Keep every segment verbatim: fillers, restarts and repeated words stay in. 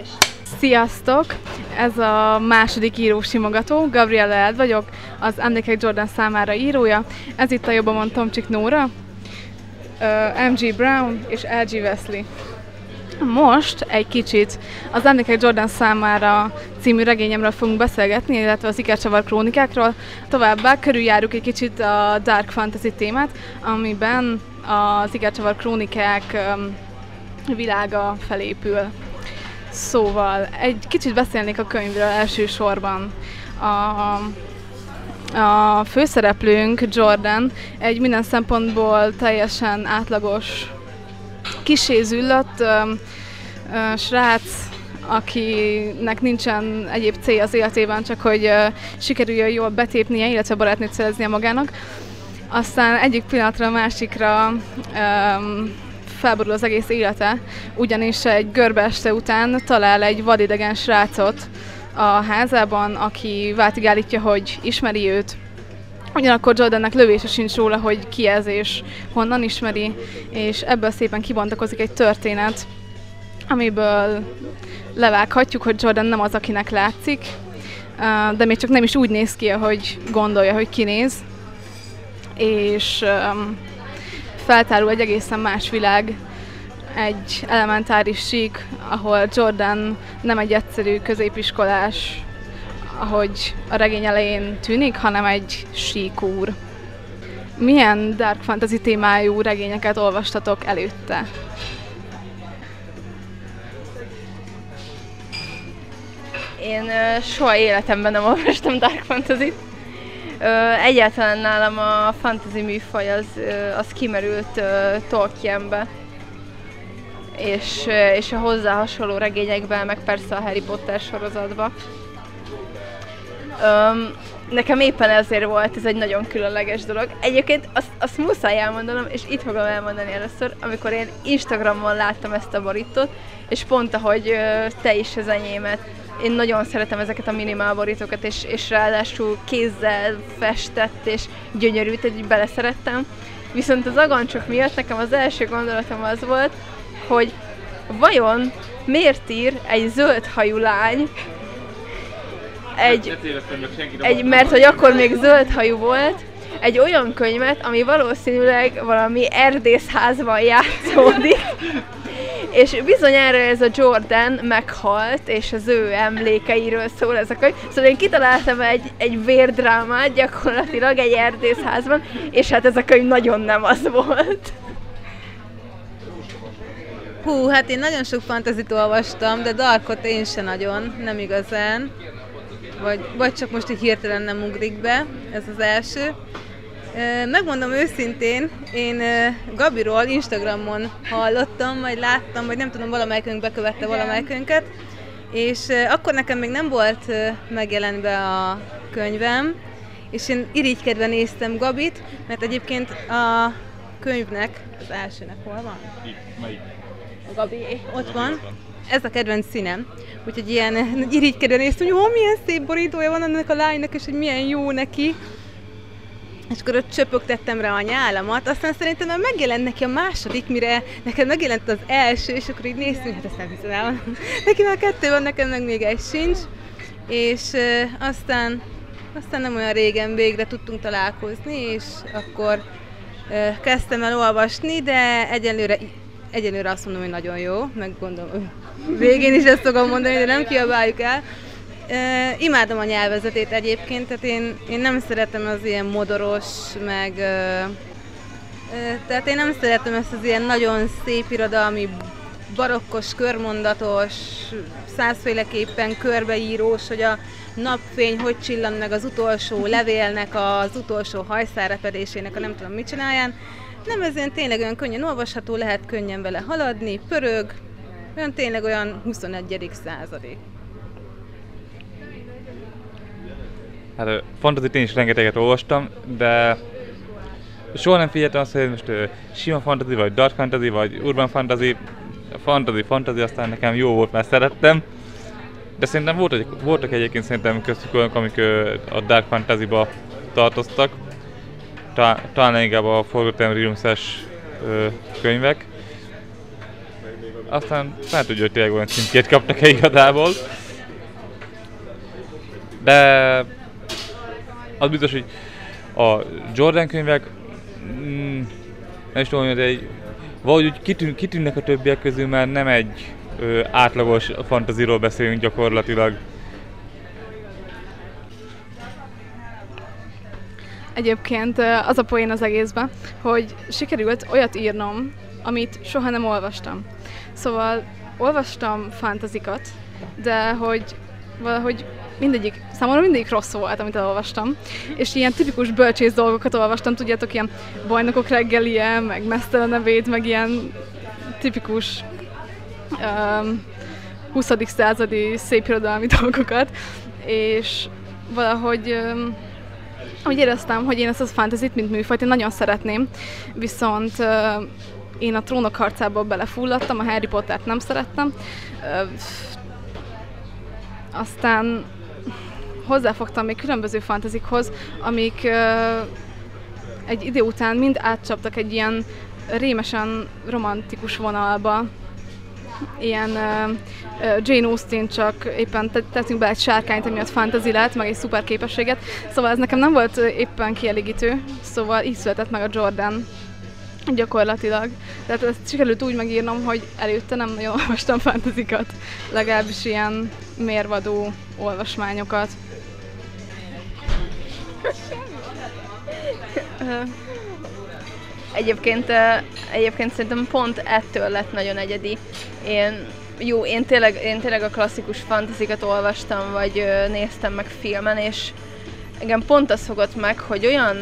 És... Sziasztok! Ez a második Írósimogató. Gabriella Eld vagyok, az Anneke Jordan számára írója. Ez itt a jobban van Tomcsik Nóra, em gé Brown és el dzsé Wesley. Most egy kicsit az Anneke Jordan számára című regényemről fogunk beszélgetni, illetve az Ikercsavar Krónikákról. Továbbá körüljárjuk egy kicsit a Dark Fantasy témát, amiben az Ikercsavar Krónikák világa felépül. Szóval egy kicsit beszélnék a könyvről elsősorban. A, a főszereplőnk, Jordan, egy minden szempontból teljesen átlagos, kissé züllött ö, ö, srác, akinek nincsen egyéb célja az életében, csak hogy ö, sikerüljön jól betépnie, illetve barátnőt szereznie magának. Aztán egyik pillanatra a másikra ö, felborul az egész élete, ugyanis egy görbe este után talál egy vadidegen srácot a házában, aki váltig állítja, hogy ismeri őt. Ugyanakkor Jordannek lövése sincs róla, hogy ki ez és honnan ismeri, és ebből szépen kibontakozik egy történet, amiből levághatjuk, hogy Jordan nem az, akinek látszik, de még csak nem is úgy néz ki, ahogy gondolja, hogy kinéz, és feltárul egy egészen más világ, egy elementáris sík, ahol Jordan nem egy egyszerű középiskolás, ahogy a regény elején tűnik, hanem egy síkúr. Milyen dark fantasy témájú regényeket olvastatok előtte? Én ö, soha életemben nem olvastam dark fantasyt. Egyáltalán nálam a fantasy műfaj az, ö, az kimerült ö, Tolkienbe. És, ö, és a hozzá hasonló regényekben, meg persze a Harry Potter sorozatba. Um, nekem éppen ezért volt ez egy nagyon különleges dolog. Egyébként azt, azt muszáj elmondanom, és itt fogom elmondani először, amikor én Instagramon láttam ezt a borítót, és pont ahogy uh, te is az enyémet. Én nagyon szeretem ezeket a minimál borítókat, és, és ráadásul kézzel festett és gyönyörű, tehát beleszerettem. Viszont az agancsok miatt nekem az első gondolatom az volt, hogy vajon miért ír egy zöldhajú lány, Egy, egy, mert hogy akkor még zöldhajú volt, egy olyan könyvet, ami valószínűleg valami erdészházban játszódik, és bizonyára ez a Jordan meghalt, és az ő emlékeiről szól ez a könyv. Szóval én kitaláltam egy, egy vérdrámát gyakorlatilag egy erdészházban, és hát ez a könyv nagyon nem az volt. Hú, hát én nagyon sok fantazit olvastam, de darkot én se nagyon, nem igazán. Vagy, vagy csak most így hirtelen nem ugrik be, ez az első. Megmondom őszintén, én Gabiról Instagramon hallottam, vagy láttam, vagy nem tudom, valamelyikünk bekövette valamelyikünket, és akkor nekem még nem volt megjelenve a könyvem, és én irigykedve néztem Gabit, mert egyébként a könyvnek, az elsőnek hol van? A Gabi, ott van. Ez a kedvenc színem. Úgyhogy ilyen irigykedve néztem, hogy ó, milyen szép borítója van ennek a lánynak, és hogy milyen jó neki. És akkor ott csöpögtettem rá a nyálamat, aztán szerintem már megjelent neki a második, mire nekem megjelent az első, és akkor így néztem, hogy hát ezt nem hiszem el. Neki már kettő van, nekem meg még egy sincs. És aztán, aztán nem olyan régen végre tudtunk találkozni, és akkor kezdtem el olvasni, de egyelőre Egyelőre azt mondom, hogy nagyon jó, meg gondolom, végén is ezt fogom mondani, de nem kiabáljuk el. E, imádom a nyelvezetét egyébként, tehát én, én nem szeretem az ilyen modoros, meg... E, tehát én nem szeretem ezt az ilyen nagyon szép irodalmi, barokkos, körmondatos, százféleképpen körbeírós, hogy a napfény hogy csillan meg az utolsó levélnek, az utolsó hajszárepedésének, a nem tudom mit csinálján. Nem, ez ilyen tényleg olyan könnyen olvasható, lehet könnyen vele haladni, pörög, olyan tényleg olyan huszonegyedik századi. Hát fantazit én is rengeteget olvastam, de soha nem figyeltem azt, hogy most sima fantasy, vagy dark fantasy, vagy urban fantasy, fantasy, fantasy, aztán nekem jó volt, mert szerettem. De szerintem voltak, voltak egyébként szerintem köztük olyanok, amik a dark fantasyba tartoztak. Talán inkább a Forgotten Reams-es könyvek. Aztán már tudja, hogy tényleg olyan címkét kapnak-e igazából. De az biztos, hogy a Jordan könyvek, mm, nem is tudom, de egy, valahogy úgy kitűn, kitűnnek a többiek közül, mert nem egy ö, átlagos fantaziról beszélünk gyakorlatilag. Egyébként az a poén az egészben, hogy sikerült olyat írnom, amit soha nem olvastam. Szóval olvastam fantazikat, de hogy valahogy mindegyik, számomra mindegyik rossz volt, amit elolvastam. És ilyen tipikus bölcsész dolgokat olvastam, tudjátok, ilyen Bajnokok reggelije, meg Mesztelen ebéd, meg ilyen tipikus um, huszadik századi szépirodalmi dolgokat. És valahogy... Um, Úgy éreztem, hogy én ezt a fantasyt, mint műfajt, én nagyon szeretném, viszont uh, én a Trónok harcába belefulladtam, a Harry Pottert nem szerettem. Uh, aztán hozzáfogtam még különböző fantasyikhoz, amik uh, egy idő után mind átcsaptak egy ilyen rémesen romantikus vonalba. Ilyen uh, Jane Austen, csak éppen tettünk be egy sárkányt, amiatt fantasy lett, meg egy szuper képességet. Szóval ez nekem nem volt éppen kielégítő, szóval így született meg a Jordan gyakorlatilag. Tehát ezt sikerült úgy megírnom, hogy előtte nem nagyon olvastam fantasykat, legalábbis ilyen mérvadó olvasmányokat. Egyébként, egyébként szerintem pont ettől lett nagyon egyedi. Én, jó, én tényleg, én tényleg a klasszikus fantasykat olvastam, vagy néztem meg filmen, és engem pont az fogott meg, hogy olyan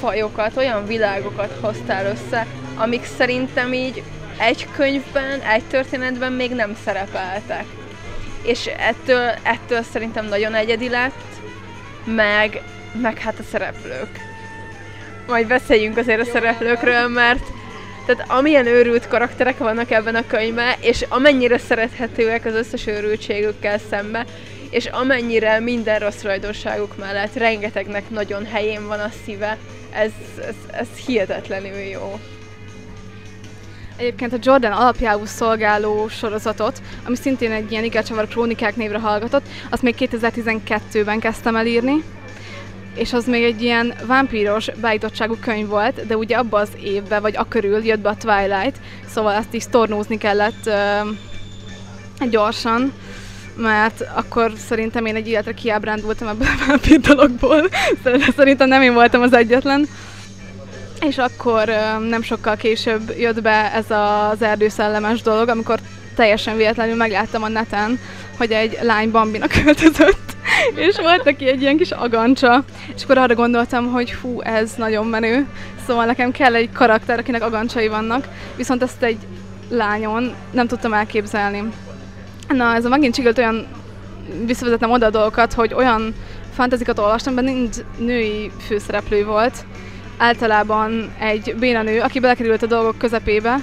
fajokat, olyan világokat hoztál össze, amik szerintem így egy könyvben, egy történetben még nem szerepeltek. És ettől, ettől szerintem nagyon egyedi lett, meg, meg hát a szereplők. Majd beszéljünk azért a jó, szereplőkről, mert tehát amilyen őrült karakterek vannak ebben a könyvben, és amennyire szerethetőek az összes őrültségükkel szembe, és amennyire minden rossz tulajdonságuk mellett rengetegnek nagyon helyén van a szíve, ez, ez, ez hihetetlenül jó. Egyébként a Jordan alapjául szolgáló sorozatot, ami szintén egy ilyen Ikercsavar Krónikák névre hallgatott, azt még kétezer-tizenkettőben kezdtem el írni. És az még egy ilyen vámpíros beállítottságú könyv volt, de ugye abban az évben, vagy akörül jött be a Twilight, szóval ezt is tornózni kellett uh, gyorsan, mert akkor szerintem én egy életre kiábrándultam ebből a vámpír dologból, szerintem nem én voltam az egyetlen. És akkor uh, nem sokkal később jött be ez az erdőszellemes dolog, amikor teljesen véletlenül megláttam a neten, hogy egy lány Bambina költözött. És volt neki egy ilyen kis agancsa, és akkor arra gondoltam, hogy hú, ez nagyon menő, szóval nekem kell egy karakter, akinek agancsai vannak, viszont ezt egy lányon nem tudtam elképzelni. Na, ez a megint sikerült olyan, visszavezettem oda a dolgokat, hogy olyan fantasykat olvastam, de mind női főszereplő volt, általában egy béna nő, aki belekerült a dolgok közepébe,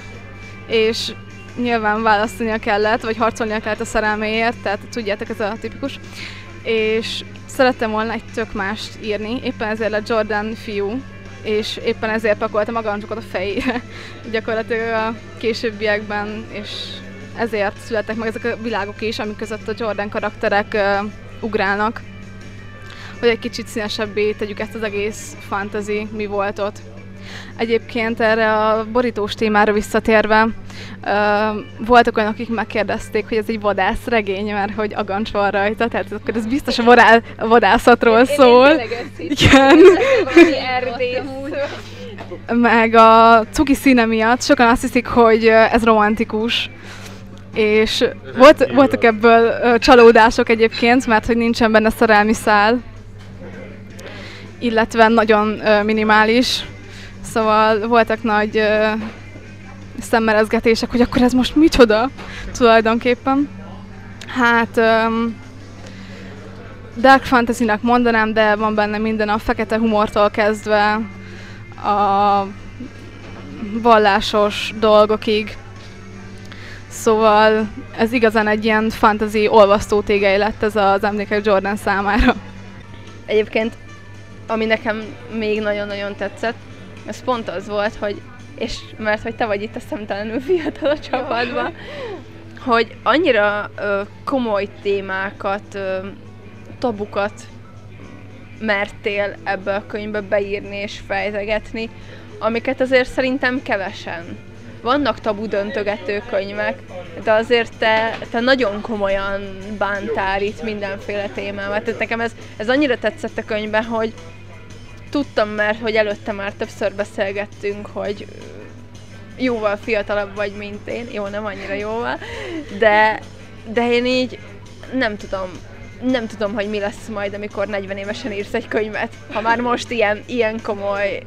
és nyilván választania kellett, vagy harcolnia kellett a szerelméért, tehát tudjátok, ez a tipikus. És szerettem volna egy tök mást írni, éppen ezért lett Jordan fiú, és éppen ezért pakoltam agancsokat a fejére gyakorlatilag a későbbiekben, és ezért születtek meg ezek a világok is, amik között a Jordan karakterek uh, ugrálnak, hogy egy kicsit színesebbé tegyük ezt az egész fantasy mi volt ott. Egyébként erre a borítós témára visszatérve, uh, voltak olyanok, akik megkérdezték, hogy ez egy vadászregény, mert hogy agancs van rajta, tehát akkor ez biztos a vadászatról szól. Én, én igen. Meg a cuki színe miatt sokan azt hiszik, hogy ez romantikus. És volt, voltak ebből csalódások egyébként, mert hogy nincsen benne szerelmi szál, illetve nagyon minimális. Szóval voltak nagy ö, szemmerezgetések, hogy akkor ez most micsoda tulajdonképpen. Hát ö, Dark Fantasy-nak mondanám, de van benne minden a fekete humortól kezdve a vallásos dolgokig. Szóval ez igazán egy ilyen fantasy olvasztó tégely lett ez az Anneke Jordan számára. Egyébként, ami nekem még nagyon-nagyon tetszett, ez pont az volt, hogy és mert hogy te vagy itt a szemtelenül fiatal a csapatban, hogy annyira ö, komoly témákat, ö, tabukat mertél ebbe a könyvbe beírni és fejtegetni, amiket azért szerintem kevesen. Vannak tabu döntögető könyvek, de azért te, te nagyon komolyan bántál itt mindenféle témával. Tehát nekem ez, ez annyira tetszett a könyvben, hogy tudtam már, hogy előtte már többször beszélgettünk, hogy jóval fiatalabb vagy, mint én. Jó, nem annyira jóval, de, de én így nem tudom, nem tudom, hogy mi lesz majd, amikor negyven évesen írsz egy könyvet, ha már most ilyen, ilyen komoly,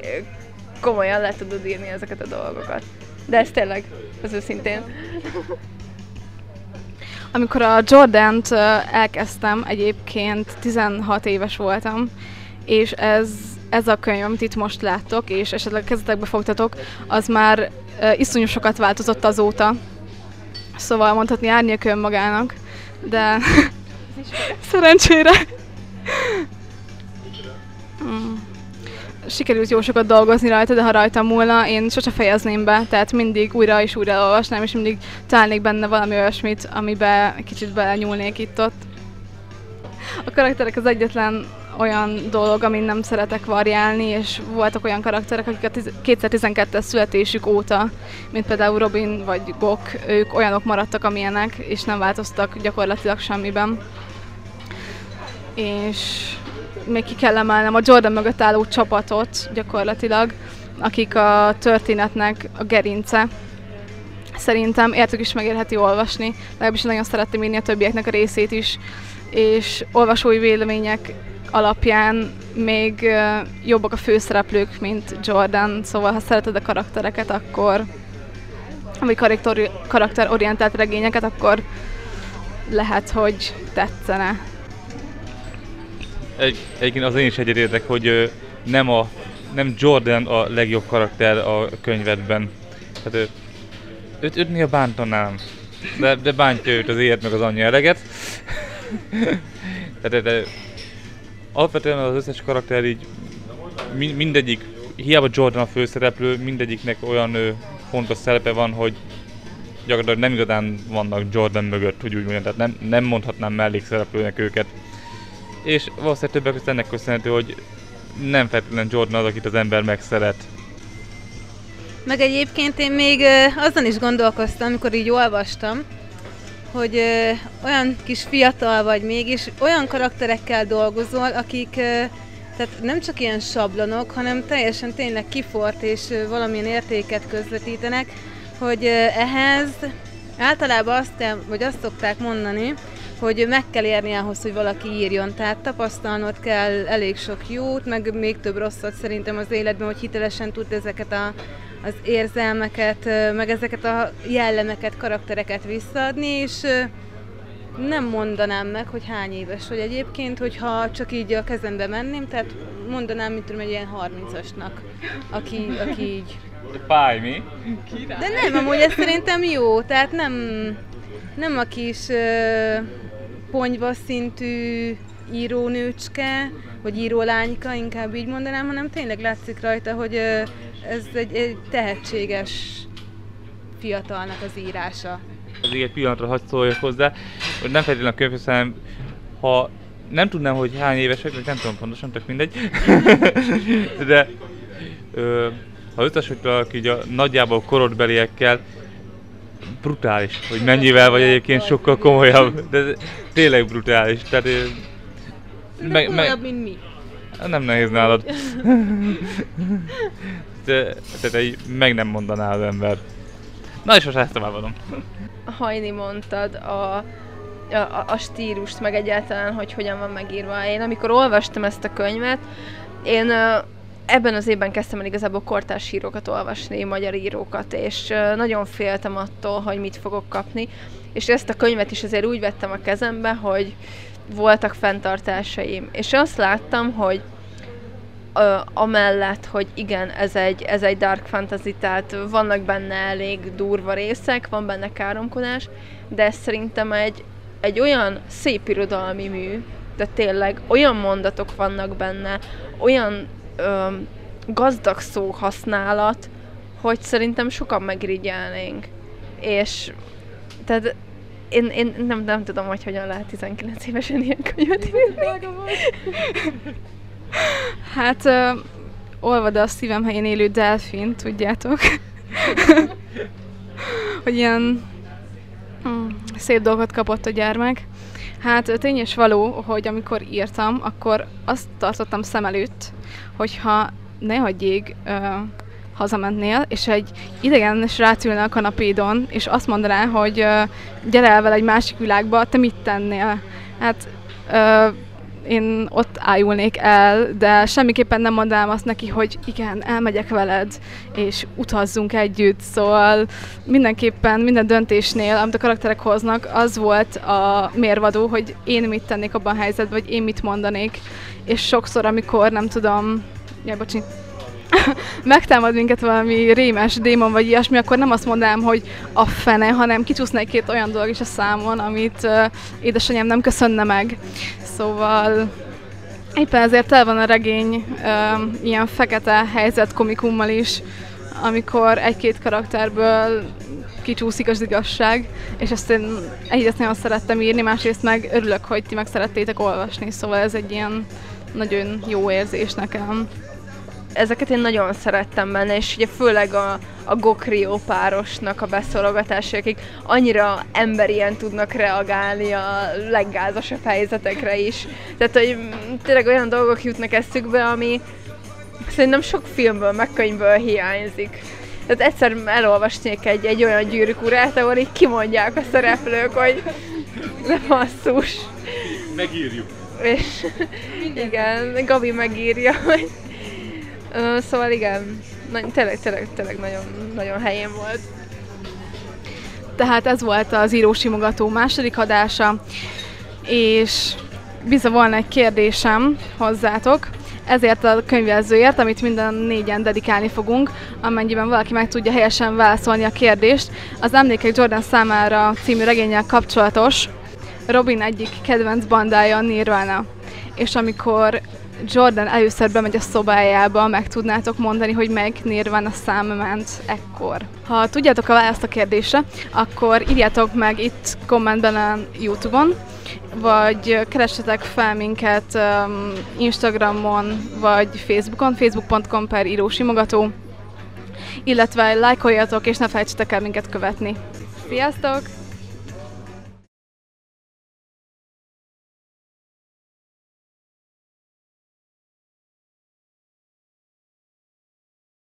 komolyan le tudod írni ezeket a dolgokat. De ez tényleg, az őszintén. Amikor a Jordant elkezdtem, egyébként tizenhat éves voltam, és ez, ez a könyv, amit itt most láttok, és esetleg kezetekbe fogtatok, az már iszonyú sokat változott azóta. Szóval mondhatni árnyék önmagának, de szerencsére sikerült jó sokat dolgozni rajta, de ha rajtam múlna, én sose fejezném be, tehát mindig újra és újra olvasnám, és mindig találnék benne valami olyasmit, amiben kicsit belenyúlnék itt-ott. A karakterek az egyetlen olyan dolog, amin nem szeretek variálni, és voltak olyan karakterek, akik a kétezer-tizenkettes születésük óta, mint például Robin vagy Goku, ők olyanok maradtak, amilyenek, és nem változtak gyakorlatilag semmiben. És még ki kell emelnem a Jordan mögött álló csapatot gyakorlatilag, akik a történetnek a gerince. Szerintem értük is megérheti olvasni, legalábbis nagyon szerettem írni a többieknek a részét is, és olvasói vélemények alapján még jobbak a főszereplők, mint Jordan, szóval ha szereted a karaktereket, akkor vagy karakterorientált regényeket, akkor lehet, hogy tetszene. Egy, egyébként az én is egyetértek, hogy nem, a, nem Jordan a legjobb karakter a könyvedben. Hát ő, őt, őt néha bántanám, de, de bántja őt az élet meg az anyja eleget. de, de, de, alapvetően az összes karakter így mindegyik, hiába Jordan a főszereplő, mindegyiknek olyan fontos szerepe van, hogy gyakorlatilag nem igazán vannak Jordan mögött, hogy úgy mondjam, tehát nem, nem mondhatnám mellékszereplőnek őket. És valószínűleg többek között ennek köszönhető, hogy nem feltétlenül Jordan az, akit az ember megszeret. Meg egyébként én még azon is gondolkoztam, amikor így olvastam, hogy olyan kis fiatal vagy mégis, olyan karakterekkel dolgozol, akik tehát nem csak ilyen sablonok, hanem teljesen tényleg kifort és valamilyen értéket közvetítenek, hogy ehhez általában azt kell, vagy azt szokták mondani, hogy meg kell érni ahhoz, hogy valaki írjon. Tehát tapasztalnod kell elég sok jót, meg még több rosszat szerintem az életben, hogy hitelesen tud ezeket a, az érzelmeket, meg ezeket a jellemeket, karaktereket visszaadni, és nem mondanám meg, hogy hány éves vagy egyébként, hogyha csak így a kezembe menném, tehát mondanám, mint tudom, egy ilyen harmincasnak, aki, aki így... Fáj, mi? De nem, amúgy ez szerintem jó, tehát nem... Nem a kis ponyvaszintű írónőcske, vagy írólányka, inkább így mondanám, hanem tényleg látszik rajta, hogy ez egy, egy tehetséges fiatalnak az írása. Az egy pillanatra hadd szóljak hozzá, hogy nem feltétlenül a könyvhöz, hanem ha nem tudnám, hogy hány évesek, meg nem tudom pontosan, tök mindegy, de ö, ha összehasonlítanak így a nagyjából korodbeliekkel, brutális, hogy mennyivel vagy egyébként sokkal komolyabb, de tényleg brutális, tehát... De komolyabb, mint mi? Nem nehéz nálad. de, tehát így meg nem mondaná az ember. Na és most ezt továbbadom. Hajni mondtad a, a, a stílust, meg egyáltalán, hogy hogyan van megírva. Én amikor olvastam ezt a könyvet, én ebben az évben kezdtem el igazából kortárs írókat olvasni, magyar írókat, és nagyon féltem attól, hogy mit fogok kapni. És ezt a könyvet is azért úgy vettem a kezembe, hogy voltak fenntartásaim. És azt láttam, hogy ö, amellett, hogy igen, ez egy, ez egy dark fantasy, tehát vannak benne elég durva részek, van benne káromkodás, de ez szerintem egy, egy olyan szép irodalmi mű, de tényleg olyan mondatok vannak benne, olyan Ö, gazdag szóhasználat, hogy szerintem sokan megirigyelnénk. És tehát én, én nem, nem tudom, hogy hogyan lehet tizenkilenc évesen ilyen könyvet írni. Hát ö, olvad a szívem helyén élő delfin, tudjátok. Hogy ilyen mm, szép dolgot kapott a gyermek. Hát tény és való, hogy amikor írtam, akkor azt tartottam szem előtt, hogyha ne hagyjék ö, hazamennél, és egy idegen srác ülne a kanapédon, és azt mondaná, hogy ö, gyere el vele egy másik világba, te mit tennél? Hát ö, én ott ájulnék el, de semmiképpen nem mondanám azt neki, hogy igen, elmegyek veled, és utazzunk együtt, szóval mindenképpen minden döntésnél, amit a karakterek hoznak, az volt a mérvadó, hogy én mit tennék abban a helyzetben, vagy én mit mondanék, és sokszor, amikor nem tudom, jaj, bocsi, megtámad minket valami rémes démon vagy ilyesmi, akkor nem azt mondanám, hogy a fene, hanem kicsúszna egy-két olyan dolog is a számon, amit uh, édesanyám nem köszönne meg. Szóval éppen ezért el van a regény uh, ilyen fekete helyzet komikummal is, amikor egy-két karakterből kicsúszik az igazság, és ezt én egyrészt nagyon szerettem írni, másrészt meg örülök, hogy ti meg szerettétek olvasni, szóval ez egy ilyen nagyon jó érzés nekem. Ezeket én nagyon szerettem benne, és ugye főleg a, a Gokrió párosnak a beszólogatásai, akik annyira emberien tudnak reagálni a leggázasabb helyzetekre is. Tehát, hogy tényleg olyan dolgok jutnak eszükbe, ami szerintem sok filmből, meg könyvből hiányzik. Tehát egyszer elolvasnék egy, egy olyan Gyűrűk urát, ahol így kimondják a szereplők, hogy nem basszus. Megírjuk. És igen, Gabi megírja, hogy... Uh, szóval igen, Na, tényleg, tényleg, tényleg nagyon, nagyon helyén volt. Tehát ez volt az Írósimogató második adása, és bizony volna egy kérdésem hozzátok, ezért a könyvelzőért, amit minden négyen dedikálni fogunk, amennyiben valaki meg tudja helyesen válaszolni a kérdést. Az Anneke Jordan számára című regénnyel kapcsolatos, Robin egyik kedvenc bandája a Nirvana, és amikor Jordan először bemegy a szobájába, meg tudnátok mondani, hogy melyik Nirvana szám ment ekkor. Ha tudjátok a választ a kérdésre, akkor írjátok meg itt kommentben a YouTube-on, vagy keressetek fel minket um, Instagramon, vagy Facebookon, facebook pont com per írósimogató, illetve lájkoljatok, és ne felejtsetek el minket követni. Sziasztok!